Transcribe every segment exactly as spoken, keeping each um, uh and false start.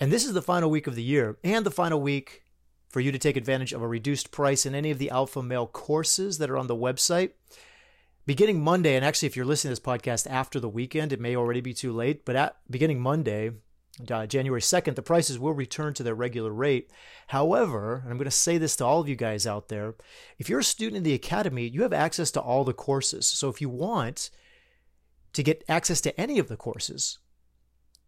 And this is the final week of the year and the final week for you to take advantage of a reduced price in any of the Alpha Male courses that are on the website. Beginning Monday, and actually if you're listening to this podcast after the weekend, it may already be too late, but at beginning Monday, uh, January second, the prices will return to their regular rate. However, and I'm going to say this to all of you guys out there, if you're a student in the academy, you have access to all the courses. So if you want to get access to any of the courses,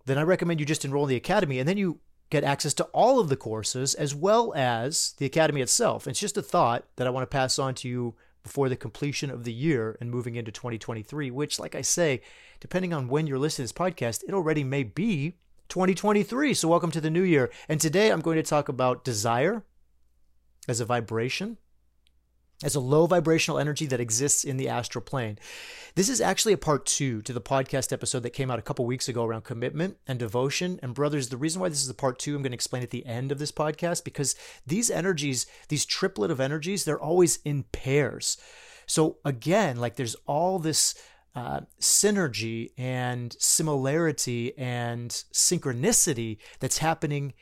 then I recommend you just enroll in the Academy, and then you get access to all of the courses as well as the Academy itself. It's just a thought that I want to pass on to you before the completion of the year and moving into twenty twenty-three, which, like I say, depending on when you're listening to this podcast, it already may be twenty twenty-three. So welcome to the new year. And today I'm going to talk about desire as a vibration, as a low vibrational energy that exists in the astral plane. This is actually a part two to the podcast episode that came out a couple weeks ago around commitment and devotion. And brothers, the reason why this is a part two, I'm going to explain at the end of this podcast, because these energies, these triplet of energies, they're always in pairs. So again, like there's all this uh, synergy and similarity and synchronicity that's happening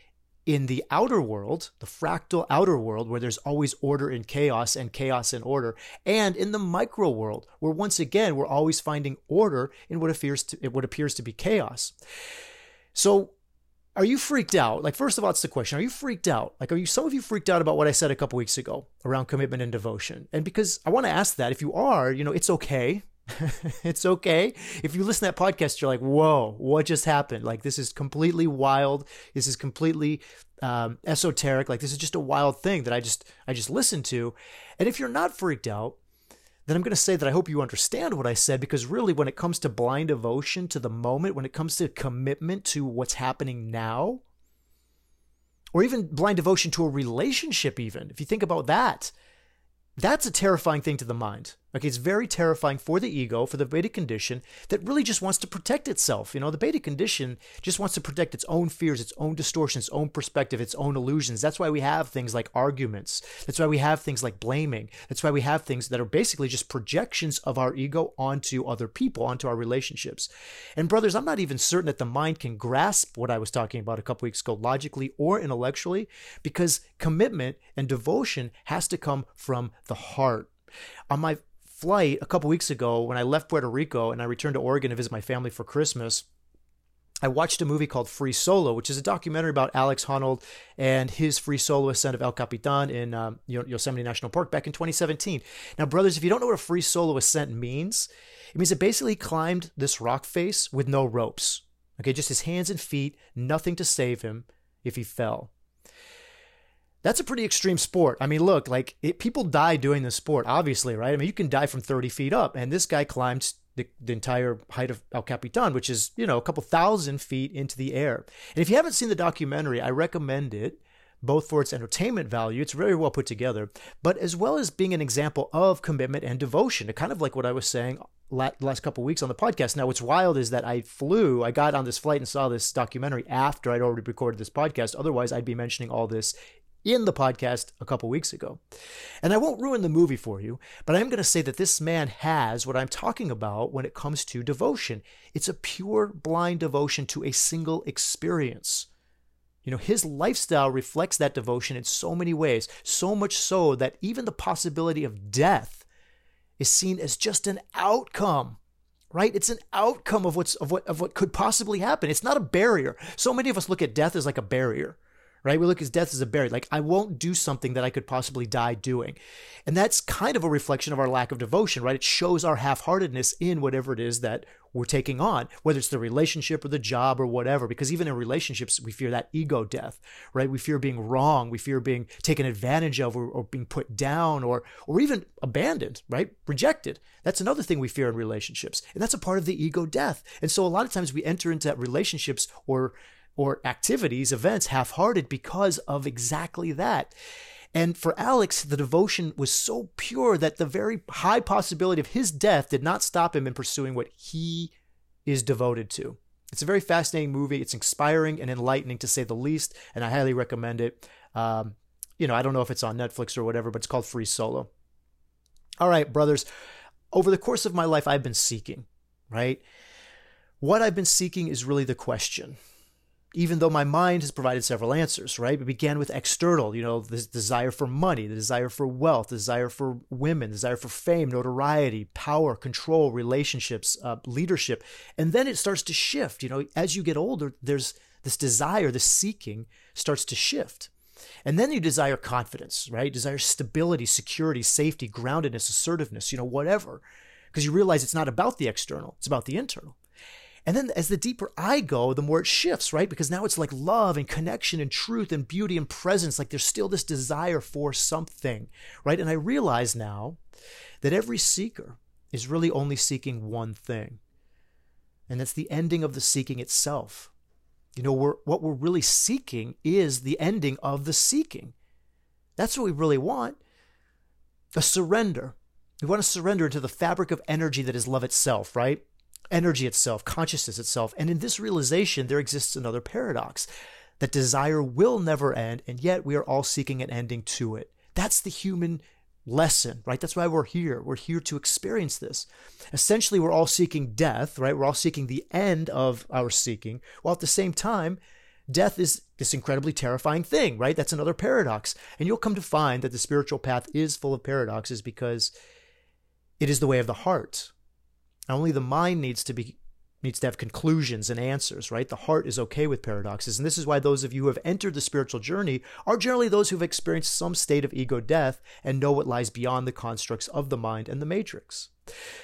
in the outer world, the fractal outer world, where there's always order in chaos and chaos in order, and in the micro world, where once again, we're always finding order in what appears to, what appears to be chaos. So are you freaked out? Like, first of all, it's the question, are you freaked out? Like, are you, some of you freaked out about what I said a couple weeks ago around commitment and devotion? And because I want to ask that, if you are, you know, it's okay. It's okay. If you listen to that podcast, you're like, whoa, what just happened? Like, this is completely wild. This is completely um, esoteric. Like, this is just a wild thing that I just, I just listened to. And if you're not freaked out, then I'm going to say that I hope you understand what I said, because really when it comes to blind devotion to the moment, when it comes to commitment to what's happening now, or even blind devotion to a relationship, even if you think about that, that's a terrifying thing to the mind. Okay, it's very terrifying for the ego, for the beta condition that really just wants to protect itself. You know, the beta condition just wants to protect its own fears, its own distortions, its own perspective, its own illusions. That's why we have things like arguments. That's why we have things like blaming. That's why we have things that are basically just projections of our ego onto other people, onto our relationships. And brothers, I'm not even certain that the mind can grasp what I was talking about a couple weeks ago, logically or intellectually, because commitment and devotion has to come from the heart. On my flight a couple weeks ago, when I left Puerto Rico and I returned to Oregon to visit my family for Christmas, I watched a movie called Free Solo, which is a documentary about Alex Honnold and his free solo ascent of El Capitan in um, Yosemite National Park back in twenty seventeen. Now, brothers, if you don't know what a free solo ascent means, it means it basically climbed this rock face with no ropes. Okay, just his hands and feet, nothing to save him if he fell. That's a pretty extreme sport. I mean, look, like it, people die doing this sport, obviously, right? I mean, you can die from thirty feet up, and this guy climbed the, the entire height of El Capitan, which is, you know, a couple thousand feet into the air. And if you haven't seen the documentary, I recommend it, both for its entertainment value, it's very well put together, but as well as being an example of commitment and devotion, kind of like what I was saying last couple of weeks on the podcast. Now, what's wild is that I flew, I got on this flight and saw this documentary after I'd already recorded this podcast. Otherwise, I'd be mentioning all this in the podcast a couple weeks ago. And I won't ruin the movie for you, but I'm going to say that this man has what I'm talking about when it comes to devotion. It's a pure blind devotion to a single experience. You know, his lifestyle reflects that devotion in so many ways, so much so that even the possibility of death is seen as just an outcome. Right? It's an outcome of what's of what of what could possibly happen. It's not a barrier. So many of us look at death as like a barrier. Right? We look at death as a barrier. Like, I won't do something that I could possibly die doing. And that's kind of a reflection of our lack of devotion, right? It shows our half-heartedness in whatever it is that we're taking on, whether it's the relationship or the job or whatever, because even in relationships, we fear that ego death, right? We fear being wrong. We fear being taken advantage of or, or being put down or or even abandoned, right? Rejected. That's another thing we fear in relationships. And that's a part of the ego death. And so a lot of times we enter into relationships or or activities, events, half-hearted because of exactly that. And for Alex, the devotion was so pure that the very high possibility of his death did not stop him in pursuing what he is devoted to. It's a very fascinating movie. It's inspiring and enlightening, to say the least, and I highly recommend it. Um, you know, I don't know if it's on Netflix or whatever, but it's called Free Solo. All right, brothers, over the course of my life, I've been seeking, right? What I've been seeking is really the question, even though my mind has provided several answers, right? It began with external, you know, this desire for money, the desire for wealth, the desire for women, the desire for fame, notoriety, power, control, relationships, uh, leadership. And then it starts to shift. You know, as you get older, there's this desire, the seeking starts to shift. And then you desire confidence, right? Desire stability, security, safety, groundedness, assertiveness, you know, whatever, because you realize it's not about the external, it's about the internal. And then as the deeper I go, the more it shifts, right? Because now it's like love and connection and truth and beauty and presence. Like there's still this desire for something, right? And I realize now that every seeker is really only seeking one thing. And that's the ending of the seeking itself. You know, we're, what we're really seeking is the ending of the seeking. That's what we really want. A surrender. We want to surrender to the fabric of energy that is love itself, right? Energy itself, consciousness itself. And in this realization, there exists another paradox, that desire will never end, and yet we are all seeking an ending to it. That's the human lesson, right? That's why we're here. We're here to experience this. Essentially, we're all seeking death, right? We're all seeking the end of our seeking, while at the same time, death is this incredibly terrifying thing, right? That's another paradox. And you'll come to find that the spiritual path is full of paradoxes because it is the way of the heart. Only the mind needs to be needs to have conclusions and answers, right? The heart is okay with paradoxes. And this is why those of you who have entered the spiritual journey are generally those who've experienced some state of ego death and know what lies beyond the constructs of the mind and the matrix.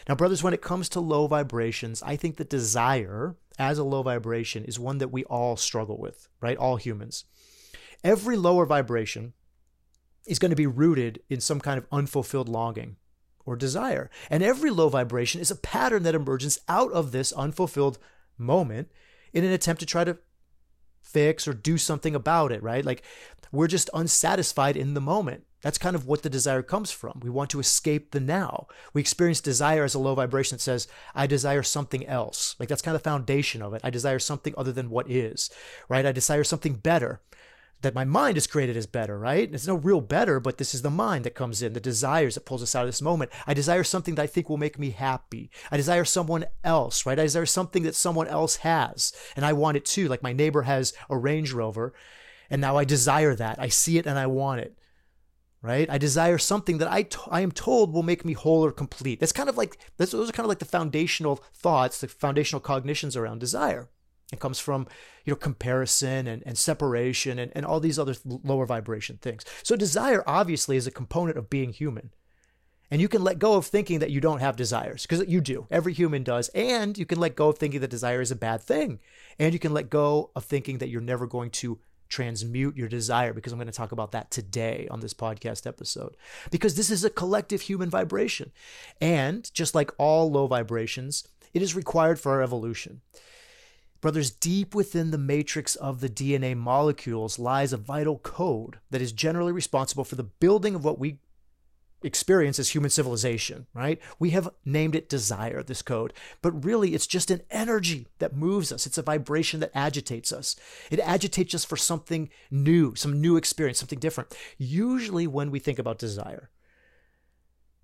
Now, brothers, when it comes to low vibrations, I think that desire as a low vibration is one that we all struggle with, right? All humans. Every lower vibration is going to be rooted in some kind of unfulfilled longing or desire. And every low vibration is a pattern that emerges out of this unfulfilled moment in an attempt to try to fix or do something about it, right? Like we're just unsatisfied in the moment. That's kind of what the desire comes from. We want to escape the now. We experience desire as a low vibration that says, I desire something else. Like that's kind of the foundation of it. I desire something other than what is, right? I desire something better that my mind has created as better, right? It's no real better, but this is the mind that comes in, the desires that pulls us out of this moment. I desire something that I think will make me happy. I desire someone else, right? I desire something that someone else has, and I want it too. Like my neighbor has a Range Rover, and now I desire that. I see it and I want it, right? I desire something that I, t- I am told will make me whole or complete. That's kind of like, that's, those are kind of like the foundational thoughts, the foundational cognitions around desire. It comes from, you know, comparison and, and separation and, and all these other lower vibration things. So desire obviously is a component of being human. And you can let go of thinking that you don't have desires, because you do. Every human does. And you can let go of thinking that desire is a bad thing. And you can let go of thinking that you're never going to transmute your desire, because I'm going to talk about that today on this podcast episode, because this is a collective human vibration. And just like all low vibrations, it is required for our evolution. Brothers, deep within the matrix of the D N A molecules lies a vital code that is generally responsible for the building of what we experience as human civilization, right? We have named it desire, this code, but really it's just an energy that moves us. It's a vibration that agitates us. It agitates us for something new, some new experience, something different. Usually when we think about desire,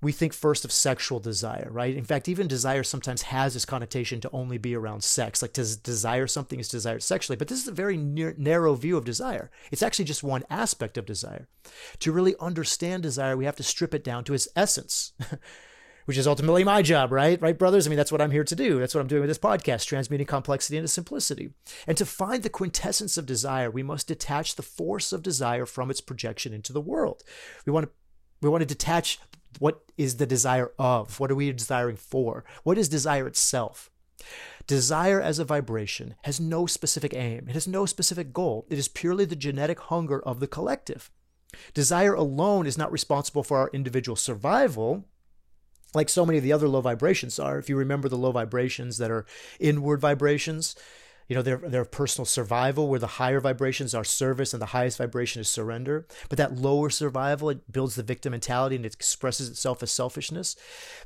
we think first of sexual desire, right? In fact, even desire sometimes has this connotation to only be around sex, like to desire something is desired sexually. But this is a very near, narrow view of desire. It's actually just one aspect of desire. To really understand desire, we have to strip it down to its essence, which is ultimately my job, right? Right, brothers? I mean, that's what I'm here to do. That's what I'm doing with this podcast, transmuting complexity into simplicity. And to find the quintessence of desire, we must detach the force of desire from its projection into the world. We want to, we want to detach... What is the desire of? What are we desiring for? What is desire itself? Desire as a vibration has no specific aim. It has no specific goal. It is purely the genetic hunger of the collective. Desire alone is not responsible for our individual survival, like so many of the other low vibrations are. If you remember the low vibrations that are inward vibrations, you know, their their personal survival, where the higher vibrations are service and the highest vibration is surrender. But that lower survival, it builds the victim mentality and it expresses itself as selfishness.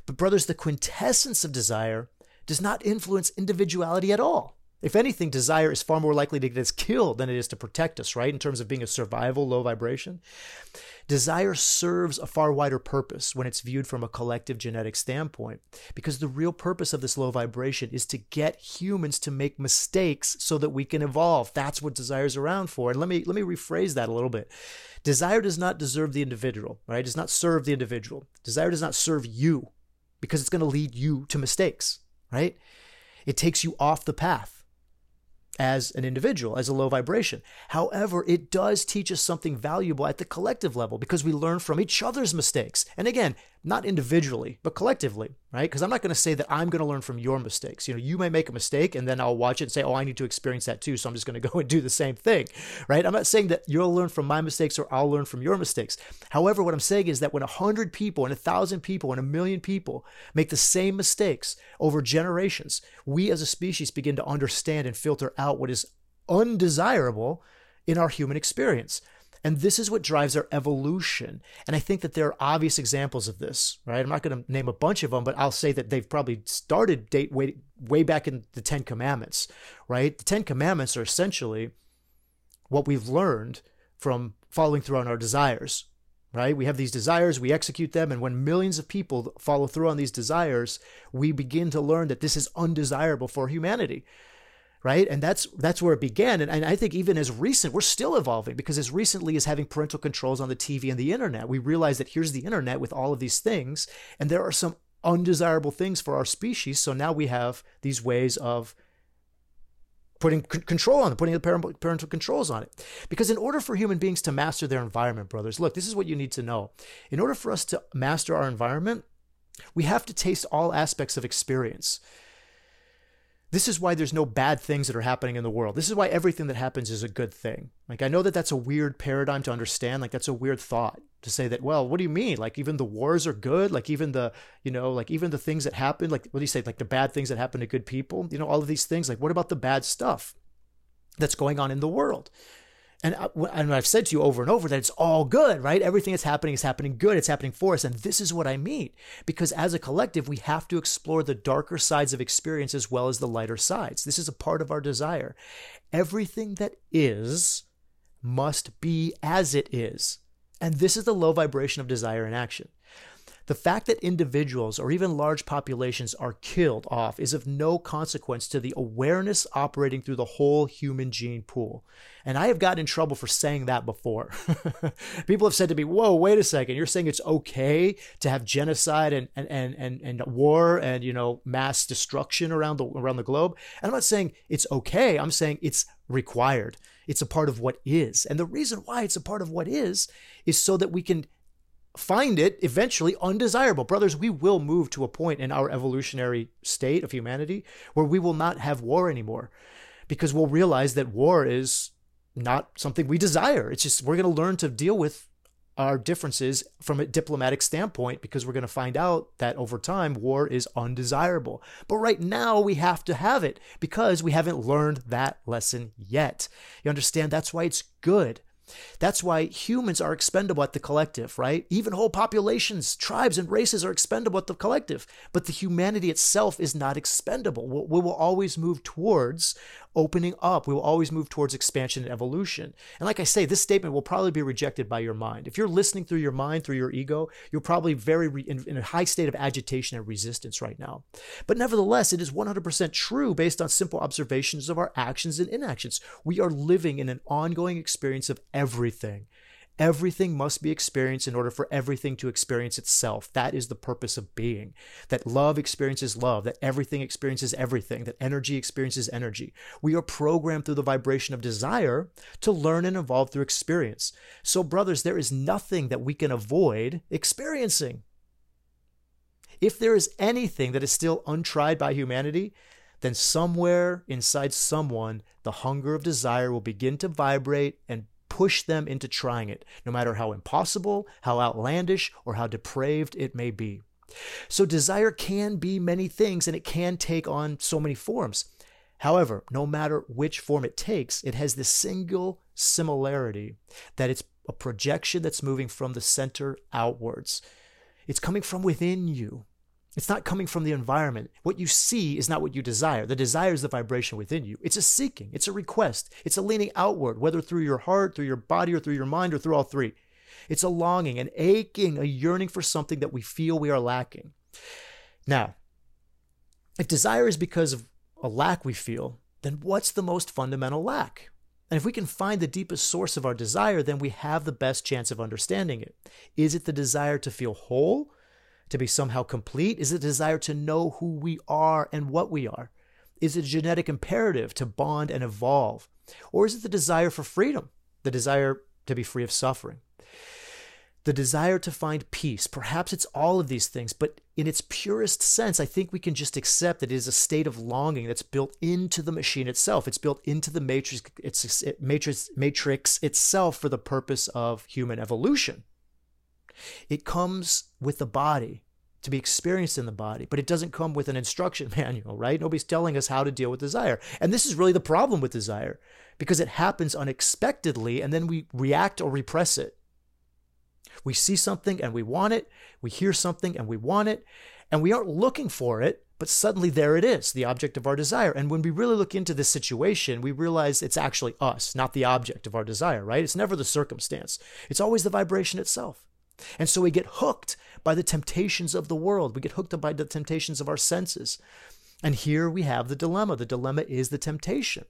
But brothers, the quintessence of desire does not influence individuality at all. If anything, desire is far more likely to get us killed than it is to protect us, right? In terms of being a survival, low vibration. Desire serves a far wider purpose when it's viewed from a collective genetic standpoint, because the real purpose of this low vibration is to get humans to make mistakes so that we can evolve. That's what desire is around for. And let me let me rephrase that a little bit. Desire does not deserve the individual, right? It does not serve the individual. Desire does not serve you, because it's going to lead you to mistakes, right? It takes you off the path as an individual, as a low vibration. However, it does teach us something valuable at the collective level, because we learn from each other's mistakes. And again, not individually, but collectively, right? Because I'm not going to say that I'm going to learn from your mistakes. You know, you may make a mistake and then I'll watch it and say, oh, I need to experience that too, so I'm just going to go and do the same thing, right? I'm not saying that you'll learn from my mistakes or I'll learn from your mistakes. However, what I'm saying is that when a hundred people and a thousand people and a million people make the same mistakes over generations, we as a species begin to understand and filter out what is undesirable in our human experience. And this is what drives our evolution. And I think that there are obvious examples of this, right? I'm not going to name a bunch of them, but I'll say that they've probably started date way, way back in the Ten Commandments, right? The Ten Commandments are essentially what we've learned from following through on our desires, right? We have these desires, we execute them, and when millions of people follow through on these desires, we begin to learn that this is undesirable for humanity. Right. And that's that's where it began. And, and I think even as recent, we're still evolving, because as recently as having parental controls on the T V and the internet, we realize that here's the internet with all of these things. And there are some undesirable things for our species. So now we have these ways of putting c- control on it, putting the parent- parental controls on it. Because in order for human beings to master their environment, brothers, look, this is what you need to know. In order for us to master our environment, we have to taste all aspects of experience. This is why there's no bad things that are happening in the world. This is why everything that happens is a good thing. Like, I know that that's a weird paradigm to understand. Like, that's a weird thought to say that, well, what do you mean? Like, even the wars are good? Like, even the, you know, like even the things that happen, like, what do you say? Like the bad things that happen to good people, you know, all of these things. Like, what about the bad stuff that's going on in the world? And, I, and I've said to you over and over that it's all good, right? Everything that's happening is happening good. It's happening for us. And this is what I mean. Because as a collective, we have to explore the darker sides of experience as well as the lighter sides. This is a part of our desire. Everything that is must be as it is. And this is the low vibration of desire in action. The fact that individuals or even large populations are killed off is of no consequence to the awareness operating through the whole human gene pool. And I have gotten in trouble for saying that before. People have said to me, whoa, wait a second. You're saying it's okay to have genocide and, and, and, and, and war and, you know, mass destruction around the, around the globe. And I'm not saying it's okay. I'm saying it's required. It's a part of what is. And the reason why it's a part of what is, is so that we can find it eventually undesirable. Brothers, we will move to a point in our evolutionary state of humanity where we will not have war anymore, because we'll realize that war is not something we desire. It's just, we're going to learn to deal with our differences from a diplomatic standpoint, because we're going to find out that over time, war is undesirable. But right now we have to have it because we haven't learned that lesson yet. You understand? That's why it's good. That's why humans are expendable at the collective, right? Even whole populations, tribes, and races are expendable at the collective, but the humanity itself is not expendable. We will always move towards opening up. We will always move towards expansion and evolution. And like I say, this statement will probably be rejected by your mind. If you're listening through your mind, through your ego, you're probably very re- in, in a high state of agitation and resistance right now. But nevertheless, it is one hundred percent true based on simple observations of our actions and inactions. We are living in an ongoing experience of everything. Everything must be experienced in order for everything to experience itself. That is the purpose of being. That love experiences love, that everything experiences everything, that energy experiences energy. We are programmed through the vibration of desire to learn and evolve through experience. So, brothers, there is nothing that we can avoid experiencing. If there is anything that is still untried by humanity, then somewhere inside someone, the hunger of desire will begin to vibrate and push them into trying it, no matter how impossible, how outlandish, or how depraved it may be. So desire can be many things, and it can take on so many forms. However, no matter which form it takes, it has this single similarity that it's a projection that's moving from the center outwards. It's coming from within you. It's not coming from the environment. What you see is not what you desire. The desire is the vibration within you. It's a seeking. It's a request. It's a leaning outward, whether through your heart, through your body, or through your mind, or through all three. It's a longing, an aching, a yearning for something that we feel we are lacking. Now, if desire is because of a lack we feel, then what's the most fundamental lack? And if we can find the deepest source of our desire, then we have the best chance of understanding it. Is it the desire to feel whole? To be somehow complete? Is it a desire to know who we are and what we are? Is it a genetic imperative to bond and evolve? Or is it the desire for freedom, the desire to be free of suffering, the desire to find peace? Perhaps it's all of these things, but in its purest sense, I think we can just accept that it is a state of longing that's built into the machine itself. It's built into the matrix, it's, it, matrix, matrix itself for the purpose of human evolution. It comes with the body, to be experienced in the body, but it doesn't come with an instruction manual, right? Nobody's telling us how to deal with desire. And this is really the problem with desire, because it happens unexpectedly, and then we react or repress it. We see something and we want it. We hear something and we want it. And we aren't looking for it, but suddenly there it is, the object of our desire. And when we really look into this situation, we realize it's actually us, not the object of our desire, right? It's never the circumstance. It's always the vibration itself. And so we get hooked by the temptations of the world. We get hooked up by the temptations of our senses. And here we have the dilemma. The dilemma is the temptation.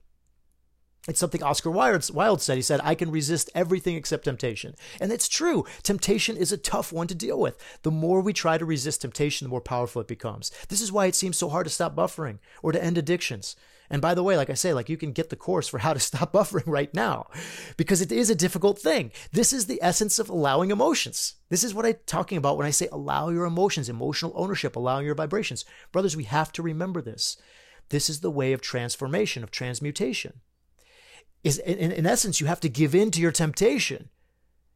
It's something Oscar Wilde said. He said, I can resist everything except temptation. And it's true. Temptation is a tough one to deal with. The more we try to resist temptation, the more powerful it becomes. This is why it seems so hard to stop buffering or to end addictions. And by the way, like I say, like you can get the course for how to stop buffering right now, because it is a difficult thing. This is the essence of allowing emotions. This is what I'm talking about when I say allow your emotions, emotional ownership, allowing your vibrations. Brothers, we have to remember this. This is the way of transformation, of transmutation. Is in, in essence, you have to give in to your temptation.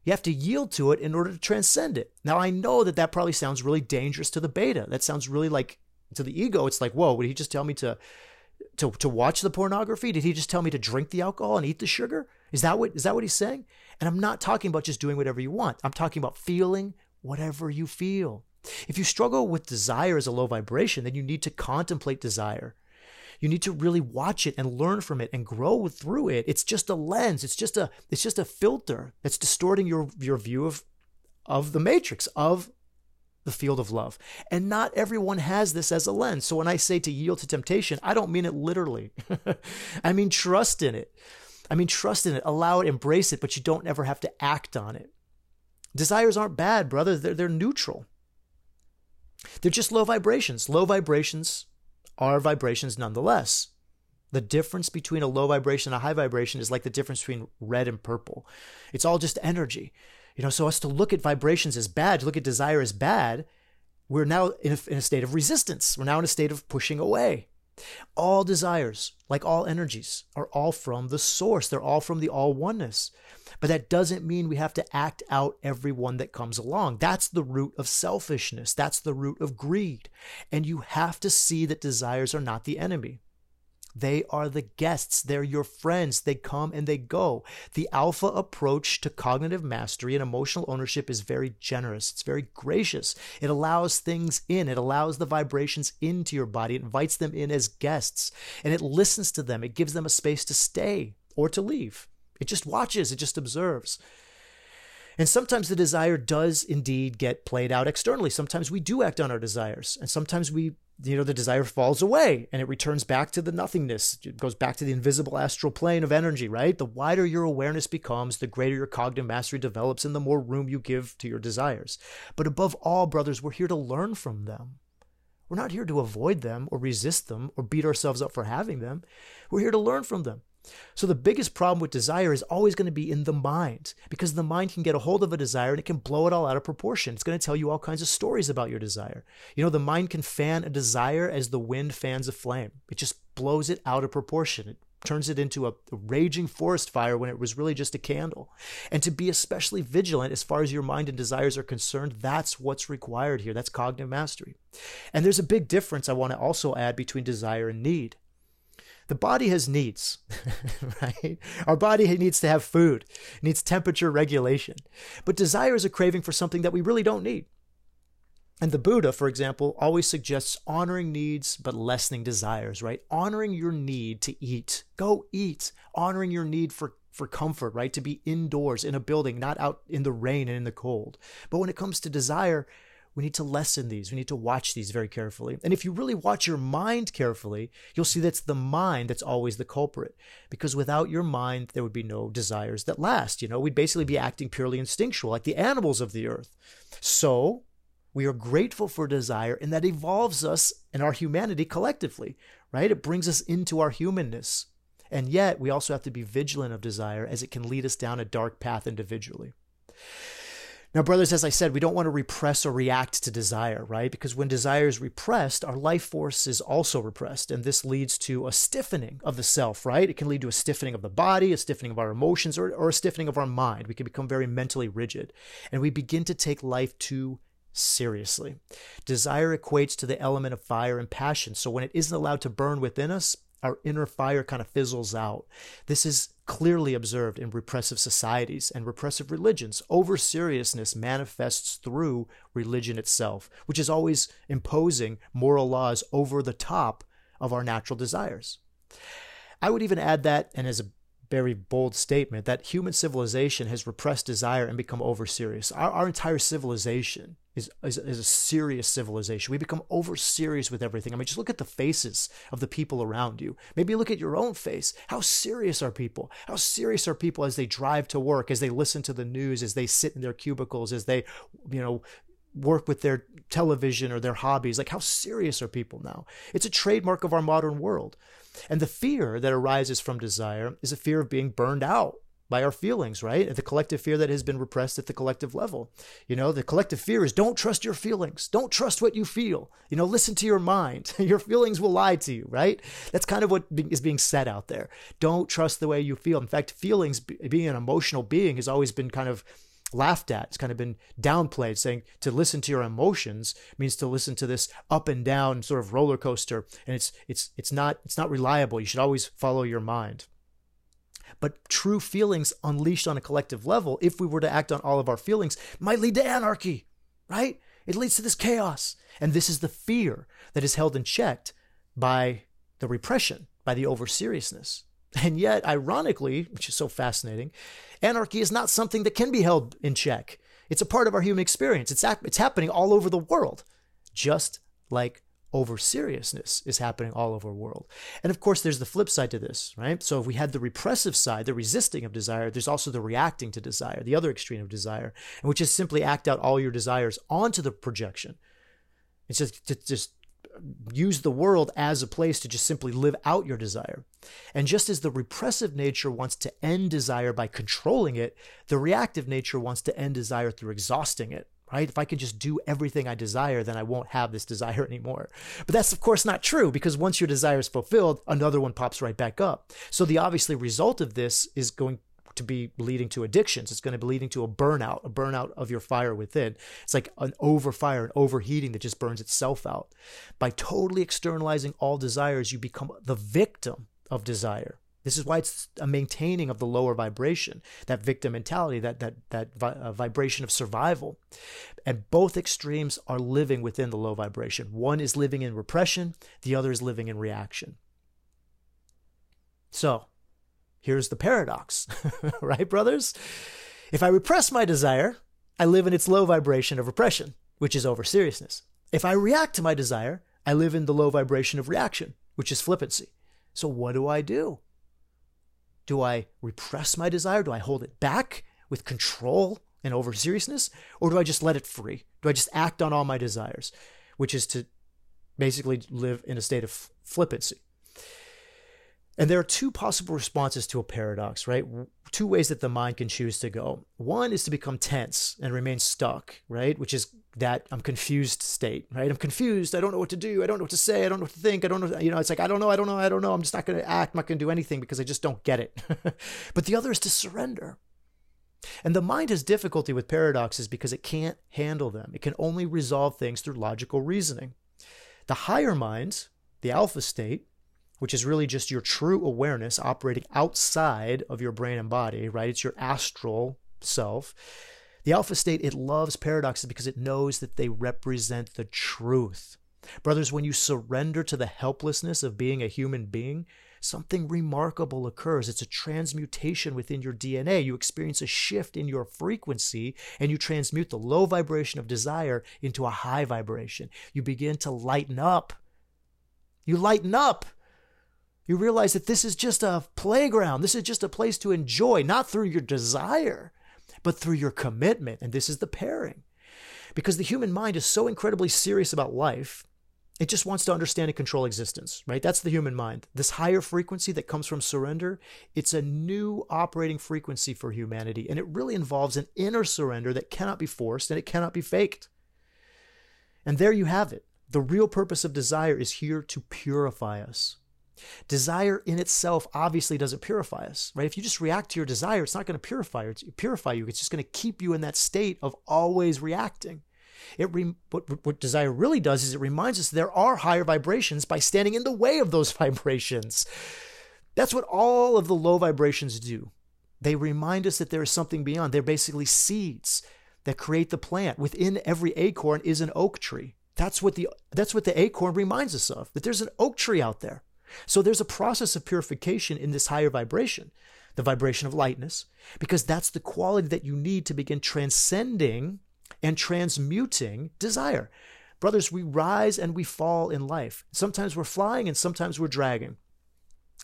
You have to yield to it in order to transcend it. Now, I know that that probably sounds really dangerous to the beta. That sounds really like, to the ego, it's like, whoa, would he just tell me to, to, to watch the pornography? Did he just tell me to drink the alcohol and eat the sugar? Is that what, is that what he's saying? And I'm not talking about just doing whatever you want. I'm talking about feeling whatever you feel. If you struggle with desire as a low vibration, then you need to contemplate desire. You need to really watch it and learn from it and grow through it. It's just a lens. It's just a it's just a filter that's distorting your, your view of, of the matrix, of the field of love. And not everyone has this as a lens. So when I say to yield to temptation, I don't mean it literally. I mean trust in it. I mean trust in it. Allow it, embrace it, but you don't ever have to act on it. Desires aren't bad, brother. They're, they're neutral. They're just low vibrations. Low vibrations are vibrations nonetheless. The difference between a low vibration and a high vibration is like the difference between red and purple. It's all just energy. You know, so us to look at vibrations as bad, to look at desire as bad, we're now in a, in a state of resistance. We're now in a state of pushing away. All desires, like all energies, are all from the source. They're all from the all oneness. But that doesn't mean we have to act out every one that comes along. That's the root of selfishness. That's the root of greed. And you have to see that desires are not the enemy. They are the guests. They're your friends. They come and they go. The alpha approach to cognitive mastery and emotional ownership is very generous. It's very gracious. It allows things in. It allows the vibrations into your body. It invites them in as guests, and it listens to them. It gives them a space to stay or to leave. It just watches. It just observes. And sometimes the desire does indeed get played out externally. Sometimes we do act on our desires, and sometimes we you know, the desire falls away and it returns back to the nothingness. It goes back to the invisible astral plane of energy, right? The wider your awareness becomes, the greater your cognitive mastery develops and the more room you give to your desires. But above all, brothers, we're here to learn from them. We're not here to avoid them or resist them or beat ourselves up for having them. We're here to learn from them. So the biggest problem with desire is always going to be in the mind, because the mind can get a hold of a desire and it can blow it all out of proportion. It's going to tell you all kinds of stories about your desire. You know, the mind can fan a desire as the wind fans a flame. It just blows it out of proportion. It turns it into a raging forest fire when it was really just a candle. And to be especially vigilant as far as your mind and desires are concerned, that's what's required here. That's cognitive mastery. And there's a big difference I want to also add between desire and need. The body has needs, right? Our body needs to have food, it needs temperature regulation. But desire is a craving for something that we really don't need. And the Buddha, for example, always suggests honoring needs but lessening desires, right? Honoring your need to eat. Go eat. Honoring your need for for comfort, right? To be indoors in a building, not out in the rain and in the cold. But when it comes to desire, we need to lessen these. We need to watch these very carefully. And if you really watch your mind carefully, you'll see that's the mind that's always the culprit. Because without your mind, there would be no desires that last. You know, we'd basically be acting purely instinctual, like the animals of the earth. So we are grateful for desire, and that evolves us and our humanity collectively, right? It brings us into our humanness. And yet we also have to be vigilant of desire, as it can lead us down a dark path individually. Now, brothers, as I said, we don't want to repress or react to desire, right? Because when desire is repressed, our life force is also repressed. And this leads to a stiffening of the self, right? It can lead to a stiffening of the body, a stiffening of our emotions, or, or a stiffening of our mind. We can become very mentally rigid. And we begin to take life too seriously. Desire equates to the element of fire and passion. So when it isn't allowed to burn within us, our inner fire kind of fizzles out. This is clearly observed in repressive societies and repressive religions. Over-seriousness manifests through religion itself, which is always imposing moral laws over the top of our natural desires. I would even add that, and as a very bold statement, that human civilization has repressed desire and become over-serious. Our, our entire civilization is, is, is a serious civilization. We become over-serious with everything. I mean, just look at the faces of the people around you. Maybe look at your own face. How serious are people? How serious are people as they drive to work, as they listen to the news, as they sit in their cubicles, as they, you know, work with their television or their hobbies? Like, how serious are people now? It's a trademark of our modern world. And the fear that arises from desire is a fear of being burned out by our feelings, right? The collective fear that has been repressed at the collective level. You know, the collective fear is don't trust your feelings. Don't trust what you feel. You know, listen to your mind. Your feelings will lie to you, right? That's kind of what is being said out there. Don't trust the way you feel. In fact, feelings, being an emotional being, has always been kind of laughed at. It's kind of been downplayed, saying to listen to your emotions means to listen to this up and down sort of roller coaster. And it's, it's, it's not, it's not reliable. You should always follow your mind. But true feelings unleashed on a collective level, if we were to act on all of our feelings, might lead to anarchy, right? It leads to this chaos. And this is the fear that is held in check by the repression, by the over-seriousness. And yet, ironically, which is so fascinating, anarchy is not something that can be held in check. It's a part of our human experience. It's it's happening all over the world, just like over-seriousness is happening all over the world. And of course, there's the flip side to this, right? So if we had the repressive side, the resisting of desire, there's also the reacting to desire, the other extreme of desire, which is simply act out all your desires onto the projection. It's just to just use the world as a place to just simply live out your desire. And just as the repressive nature wants to end desire by controlling it, the reactive nature wants to end desire through exhausting it, right? If I can just do everything I desire, then I won't have this desire anymore. But that's, of course, not true, because once your desire is fulfilled, another one pops right back up. So the obviously result of this is going to be leading to addictions. It's going to be leading to a burnout, a burnout of your fire within. It's like an overfire, an overheating that just burns itself out. By totally externalizing all desires, you become the victim of desire. This is why it's a maintaining of the lower vibration, that victim mentality, that that that vi- uh, vibration of survival. And both extremes are living within the low vibration. One is living in repression, the other is living in reaction. So here's the paradox, right, brothers? If I repress my desire, I live in its low vibration of repression, which is over-seriousness. If I react to my desire, I live in the low vibration of reaction, which is flippancy. So what do I do? Do I repress my desire? Do I hold it back with control and over-seriousness? Or do I just let it free? Do I just act on all my desires, which is to basically live in a state of f- flippancy? And there are two possible responses to a paradox, right? Two ways that the mind can choose to go. One is to become tense and remain stuck, right? Which is that I'm confused state, right? I'm confused. I don't know what to do. I don't know what to say. I don't know what to think. I don't know. You know, it's like, I don't know. I don't know. I don't know. I'm just not going to act. I'm not going to do anything because I just don't get it. But the other is to surrender. And the mind has difficulty with paradoxes because it can't handle them. It can only resolve things through logical reasoning. The higher mind, the alpha state, which is really just your true awareness operating outside of your brain and body, right? It's your astral self. The alpha state, it loves paradoxes because it knows that they represent the truth. Brothers, when you surrender to the helplessness of being a human being, something remarkable occurs. It's a transmutation within your D N A. You experience a shift in your frequency and you transmute the low vibration of desire into a high vibration. You begin to lighten up. You lighten up. You realize that this is just a playground. This is just a place to enjoy, not through your desire, but through your commitment. And this is the pairing. Because the human mind is so incredibly serious about life, it just wants to understand and control existence, right? That's the human mind. This higher frequency that comes from surrender, it's a new operating frequency for humanity. And it really involves an inner surrender that cannot be forced and it cannot be faked. And there you have it. The real purpose of desire is here to purify us. Desire in itself obviously doesn't purify us, right? If you just react to your desire, it's not going to purify you. It's, purify you. It's just going to keep you in that state of always reacting. It re- what, what desire really does is it reminds us there are higher vibrations by standing in the way of those vibrations. That's what all of the low vibrations do. They remind us that there is something beyond. They're basically seeds that create the plant. Within every acorn is an oak tree. That's what the that's what the acorn reminds us of, that there's an oak tree out there. So there's a process of purification in this higher vibration, the vibration of lightness, because that's the quality that you need to begin transcending and transmuting desire. Brothers, we rise and we fall in life. Sometimes we're flying and sometimes we're dragging.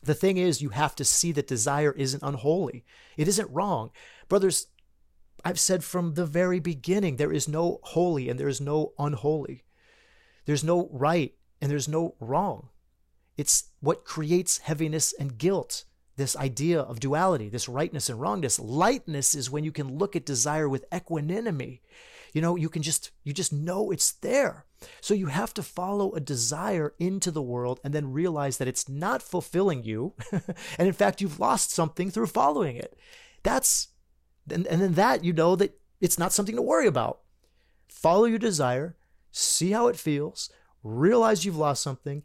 The thing is, you have to see that desire isn't unholy. It isn't wrong. Brothers, I've said from the very beginning, there is no holy and there is no unholy. There's no right and there's no wrong. It's what creates heaviness and guilt, this idea of duality, this rightness and wrongness. Lightness is when you can look at desire with equanimity. You know, you can just, you just know it's there. So you have to follow a desire into the world and then realize that it's not fulfilling you. And in fact, you've lost something through following it. That's, and, and then that, you know, that it's not something to worry about. Follow your desire, see how it feels, realize you've lost something,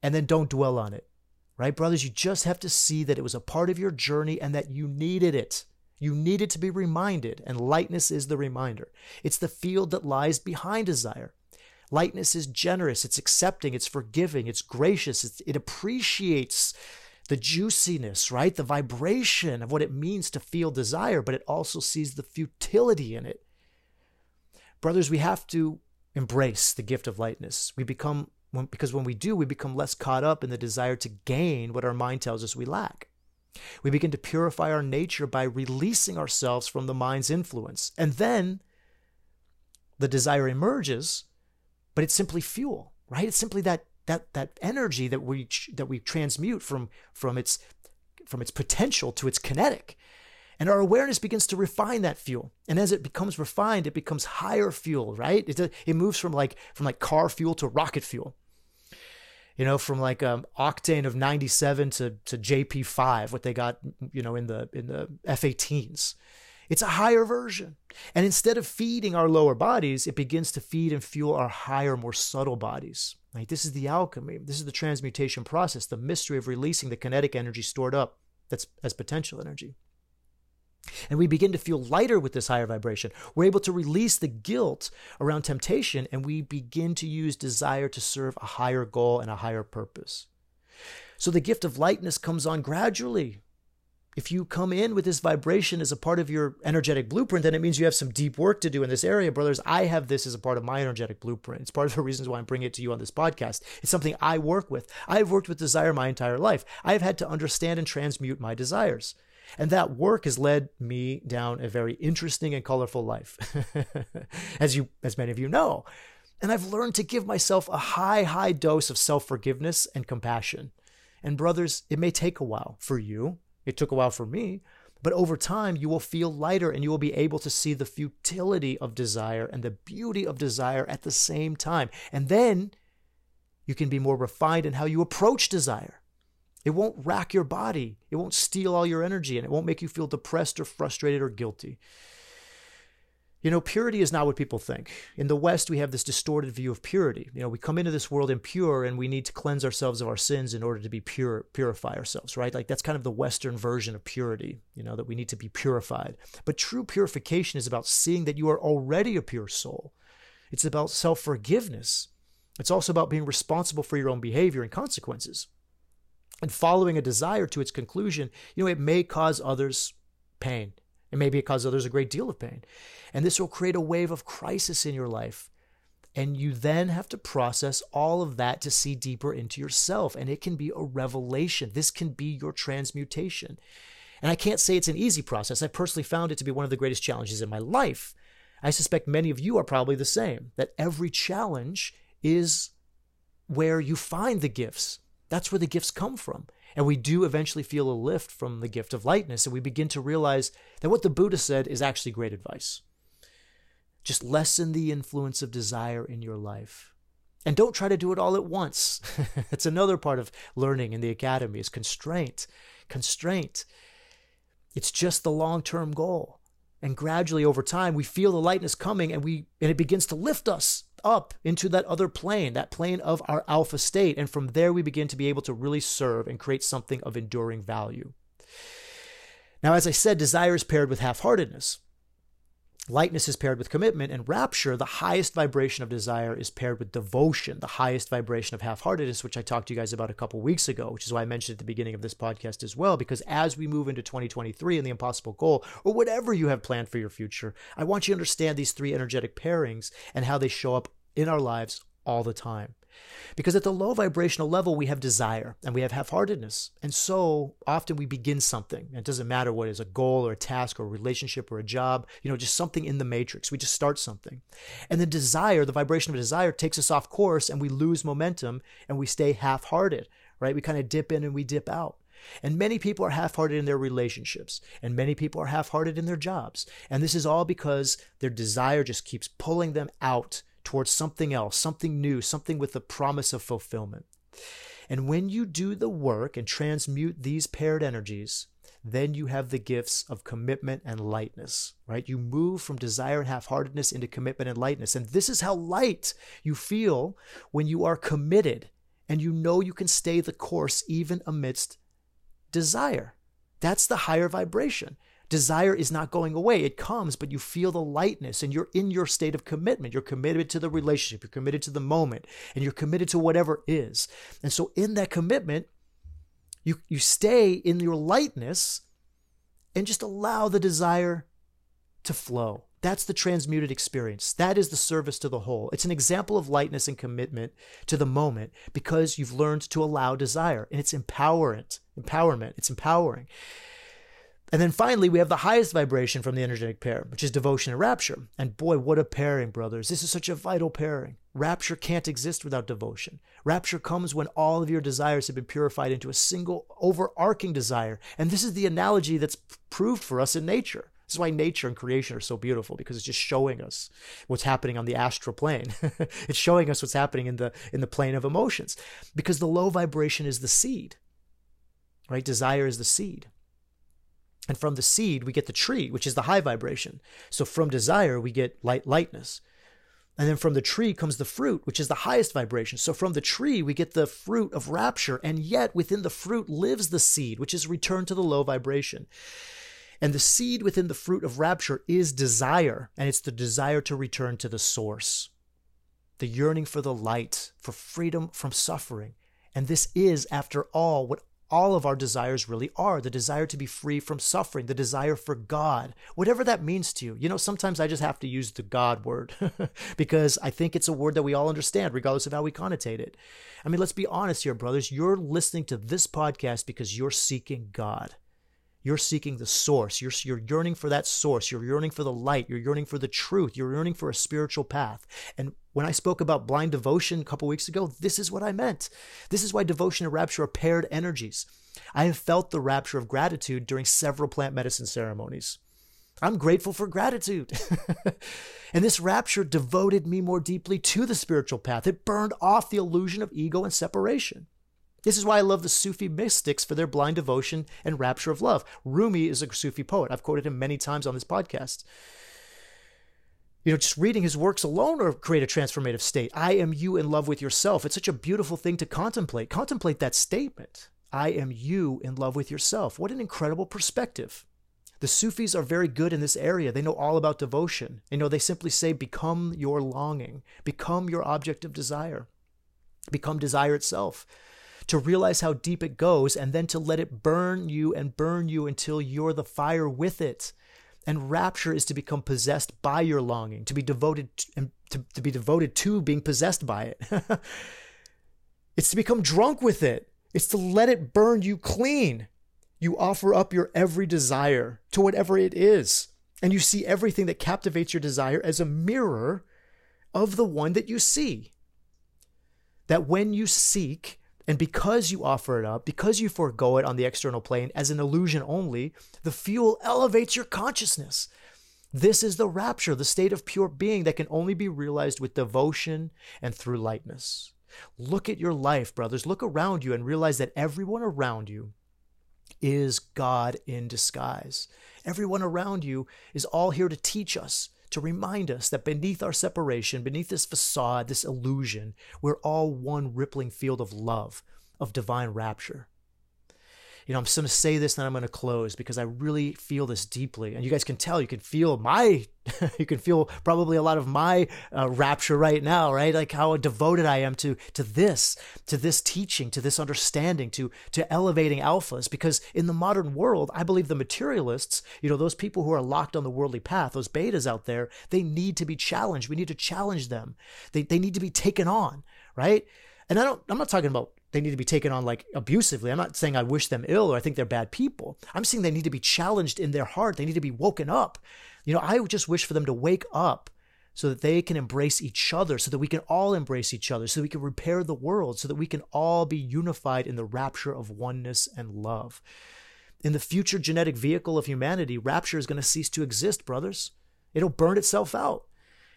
and then don't dwell on it, right? Brothers, you just have to see that it was a part of your journey and that you needed it. You needed to be reminded, and lightness is the reminder. It's the field that lies behind desire. Lightness is generous. It's accepting. It's forgiving. It's gracious. It's, it appreciates the juiciness, right? The vibration of what it means to feel desire, but it also sees the futility in it. Brothers, we have to embrace the gift of lightness. We become When, because when we do, we become less caught up in the desire to gain what our mind tells us we lack. We begin to purify our nature by releasing ourselves from the mind's influence. And then the desire emerges, but it's simply fuel, right? It's simply that that that energy that we that we transmute from from its from its potential to its kinetic. And our awareness begins to refine that fuel. And as it becomes refined, it becomes higher fuel, right? It, it moves from like from like car fuel to rocket fuel. You know, from like um, octane of ninety-seven to, to J P five, what they got, you know, in the in the F eighteens. It's a higher version. And instead of feeding our lower bodies, it begins to feed and fuel our higher, more subtle bodies. Right? This is the alchemy. This is the transmutation process, the mystery of releasing the kinetic energy stored up that's as potential energy. And we begin to feel lighter with this higher vibration. We're able to release the guilt around temptation, and we begin to use desire to serve a higher goal and a higher purpose. So the gift of lightness comes on gradually. If you come in with this vibration as a part of your energetic blueprint, then it means you have some deep work to do in this area. Brothers, I have this as a part of my energetic blueprint. It's part of the reasons why I'm bringing it to you on this podcast. It's something I work with. I've worked with desire my entire life. I've had to understand and transmute my desires. And that work has led me down a very interesting and colorful life, as you, as many of you know. And I've learned to give myself a high, high dose of self-forgiveness and compassion. And brothers, it may take a while for you. It took a while for me. But over time, you will feel lighter and you will be able to see the futility of desire and the beauty of desire at the same time. And then you can be more refined in how you approach desire. It won't rack your body. It won't steal all your energy, and it won't make you feel depressed or frustrated or guilty. You know, purity is not what people think. In the West, we have this distorted view of purity. You know, we come into this world impure and we need to cleanse ourselves of our sins in order to be pure, purify ourselves, right? Like that's kind of the Western version of purity, you know, that we need to be purified. But true purification is about seeing that you are already a pure soul. It's about self-forgiveness. It's also about being responsible for your own behavior and consequences. And following a desire to its conclusion, you know, it may cause others pain. And maybe it causes others a great deal of pain. And this will create a wave of crisis in your life. And you then have to process all of that to see deeper into yourself. And it can be a revelation. This can be your transmutation. And I can't say it's an easy process. I personally found it to be one of the greatest challenges in my life. I suspect many of you are probably the same, that every challenge is where you find the gifts. That's where the gifts come from. And we do eventually feel a lift from the gift of lightness. And we begin to realize that what the Buddha said is actually great advice. Just lessen the influence of desire in your life. And don't try to do it all at once. It's another part of learning in the academy is constraint. Constraint. It's just the long-term goal. And gradually over time, we feel the lightness coming and we and it begins to lift us up into that other plane, that plane of our alpha state. And from there, we begin to be able to really serve and create something of enduring value. Now, as I said, desire is paired with half-heartedness. Lightness is paired with commitment, and rapture, the highest vibration of desire, is paired with devotion, the highest vibration of half-heartedness, which I talked to you guys about a couple weeks ago, which is why I mentioned at the beginning of this podcast as well, because as we move into twenty twenty-three and the impossible goal, or whatever you have planned for your future, I want you to understand these three energetic pairings and how they show up in our lives all the time. Because at the low vibrational level, we have desire and we have half-heartedness. And so often we begin something. And it doesn't matter what it is, a goal or a task or a relationship or a job, you know, just something in the matrix. We just start something. And the desire, the vibration of desire takes us off course and we lose momentum and we stay half-hearted, right? We kind of dip in and we dip out. And many people are half-hearted in their relationships, and many people are half-hearted in their jobs. And this is all because their desire just keeps pulling them out towards something else, something new, something with the promise of fulfillment. And when you do the work and transmute these paired energies, then you have the gifts of commitment and lightness, right? You move from desire and half-heartedness into commitment and lightness. And this is how light you feel when you are committed and you know you can stay the course even amidst desire. That's the higher vibration. Desire is not going away. It comes, but you feel the lightness and you're in your state of commitment. You're committed to the relationship. You're committed to the moment and you're committed to whatever is. And so in that commitment, you, you stay in your lightness and just allow the desire to flow. That's the transmuted experience. That is the service to the whole. It's an example of lightness and commitment to the moment because you've learned to allow desire, and it's empowerment. Empowerment. It's empowering. And then finally, we have the highest vibration from the energetic pair, which is devotion and rapture. And boy, what a pairing, brothers. This is such a vital pairing. Rapture can't exist without devotion. Rapture comes when all of your desires have been purified into a single overarching desire. And this is the analogy that's proved for us in nature. This is why nature and creation are so beautiful, because it's just showing us what's happening on the astral plane. It's showing us what's happening in the, in the plane of emotions, because the low vibration is the seed, right? Desire is the seed. And from the seed, we get the tree, which is the high vibration. So from desire, we get light, lightness. And then from the tree comes the fruit, which is the highest vibration. So from the tree, we get the fruit of rapture. And yet within the fruit lives the seed, which is returned to the low vibration. And the seed within the fruit of rapture is desire. And it's the desire to return to the source, the yearning for the light, for freedom from suffering. And this is, after all, what all of our desires really are, the desire to be free from suffering, the desire for God, whatever that means to you. You know, sometimes I just have to use the God word because I think it's a word that we all understand, regardless of how we connotate it. I mean, let's be honest here, brothers. You're listening to this podcast because you're seeking God. You're seeking the source. You're, you're yearning for that source. You're yearning for the light. You're yearning for the truth. You're yearning for a spiritual path. And when I spoke about blind devotion a couple weeks ago, this is what I meant. This is why devotion and rapture are paired energies. I have felt the rapture of gratitude during several plant medicine ceremonies. I'm grateful for gratitude. And this rapture devoted me more deeply to the spiritual path. It burned off the illusion of ego and separation. This is why I love the Sufi mystics for their blind devotion and rapture of love. Rumi is a Sufi poet. I've quoted him many times on this podcast. you know, just reading his works alone or create a transformative state. I am you in love with yourself. It's such a beautiful thing to contemplate. Contemplate that statement. I am you in love with yourself. What an incredible perspective. The Sufis are very good in this area. They know all about devotion. You know, they simply say, become your longing, become your object of desire, become desire itself, to realize how deep it goes and then to let it burn you and burn you until you're the fire with it. And rapture is to become possessed by your longing, to be devoted to, and to, to be devoted to being possessed by it. It's to become drunk with it. It's to let it burn you clean. You offer up your every desire to whatever it is, and you see everything that captivates your desire as a mirror of the one that you see. That when you seek, and because you offer it up, because you forego it on the external plane as an illusion only, the fuel elevates your consciousness. This is the rapture, the state of pure being that can only be realized with devotion and through lightness. Look at your life, brothers. Look around you and realize that everyone around you is God in disguise. Everyone around you is all here to teach us, to remind us that beneath our separation, beneath this facade, this illusion, we're all one rippling field of love, of divine rapture. You know, I'm just going to say this and I'm going to close because I really feel this deeply. And you guys can tell, you can feel my, you can feel probably a lot of my uh, rapture right now, right? Like how devoted I am to to this, to this teaching, to this understanding, to to elevating alphas. Because in the modern world, I believe the materialists, you know, those people who are locked on the worldly path, those betas out there, they need to be challenged. We need to challenge them. They they need to be taken on, right? And I don't, I'm not talking about they need to be taken on like abusively. I'm not saying I wish them ill or I think they're bad people. I'm saying they need to be challenged in their heart. They need to be woken up. You know, I just wish for them to wake up so that they can embrace each other, so that we can all embrace each other, so that we can repair the world, so that we can all be unified in the rapture of oneness and love. In the future genetic vehicle of humanity, rapture is going to cease to exist, brothers. It'll burn itself out.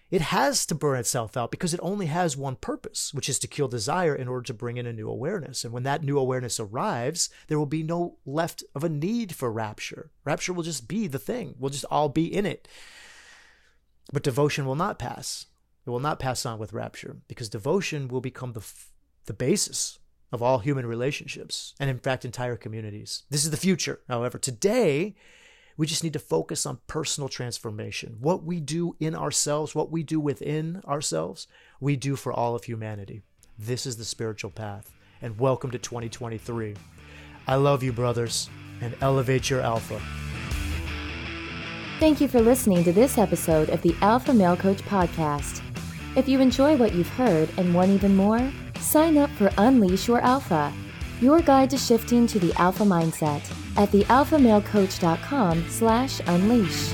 It has to burn itself out because it only has one purpose, which is to kill desire in order to bring in a new awareness. And when that new awareness arrives, there will be no left of a need for rapture. Rapture will just be the thing. We'll just all be in it. But devotion will not pass. It will not pass on with rapture because devotion will become the the basis of all human relationships and, in fact, entire communities. This is the future. However, today, we just need to focus on personal transformation. What we do in ourselves, what we do within ourselves, we do for all of humanity. This is the spiritual path. And welcome to twenty twenty-three. I love you, brothers, and elevate your alpha. Thank you for listening to this episode of the Alpha Male Coach Podcast. If you enjoy what you've heard and want even more, sign up for Unleash Your Alpha, your guide to shifting to the alpha mindset at the alpha male coach dot com slash unleash.